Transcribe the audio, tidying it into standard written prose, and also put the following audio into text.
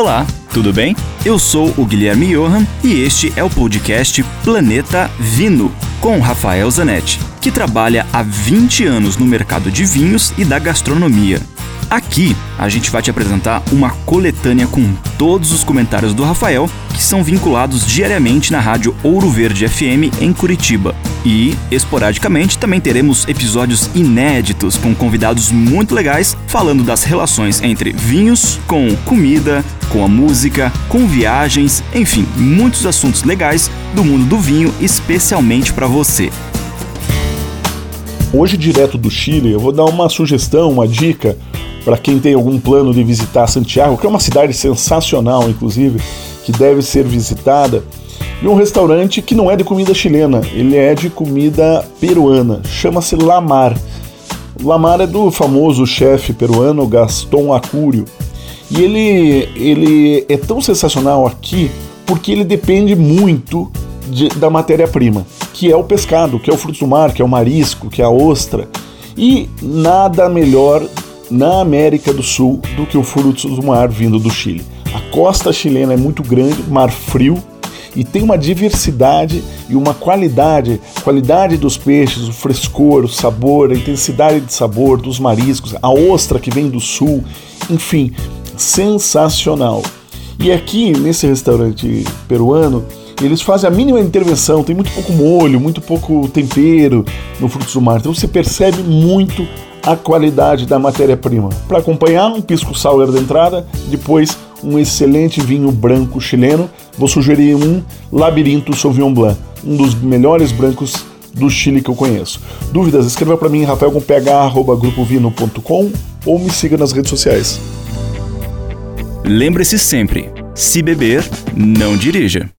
Olá, tudo bem? Eu sou o Guilherme Johan e este é o podcast Planeta Vinho, com Rafael Zanetti, que trabalha há 20 anos no mercado de vinhos e da gastronomia. Aqui, a gente vai te apresentar uma coletânea com todos os comentários do Rafael, que são vinculados diariamente na Rádio Ouro Verde FM em Curitiba. E, esporadicamente, também teremos episódios inéditos com convidados muito legais, falando das relações entre vinhos, com comida, com a música, com viagens, enfim, muitos assuntos legais do mundo do vinho, especialmente para você. Hoje, direto do Chile, eu vou dar uma sugestão, uma dica para quem tem algum plano de visitar Santiago, que é uma cidade sensacional, inclusive, que deve ser visitada, e um restaurante que não é de comida chilena, ele é de comida peruana, chama-se Lamar. O Lamar é do famoso chefe peruano Gastón Acurio, e ele é tão sensacional aqui porque ele depende muito da matéria-prima, que é o pescado, que é o fruto do mar, que é o marisco, que é a ostra, e nada melhor na América do Sul do que o fruto do mar vindo do Chile. A costa chilena é muito grande, mar frio, e tem uma diversidade e uma qualidade dos peixes, o frescor, o sabor, a intensidade de sabor dos mariscos, a ostra que vem do sul, enfim, sensacional. E aqui, nesse restaurante peruano, eles fazem a mínima intervenção, tem muito pouco molho, muito pouco tempero no frutos do mar, então você percebe muito a qualidade da matéria-prima. Para acompanhar, um pisco sour da entrada, depois um excelente vinho branco chileno. Vou sugerir um Labirinto Sauvignon Blanc, um dos melhores brancos do Chile que eu conheço. Dúvidas? Escreva para mim, Rafael, com ph@grupovino.com, ou me siga nas redes sociais. Lembre-se sempre, se beber, não dirija.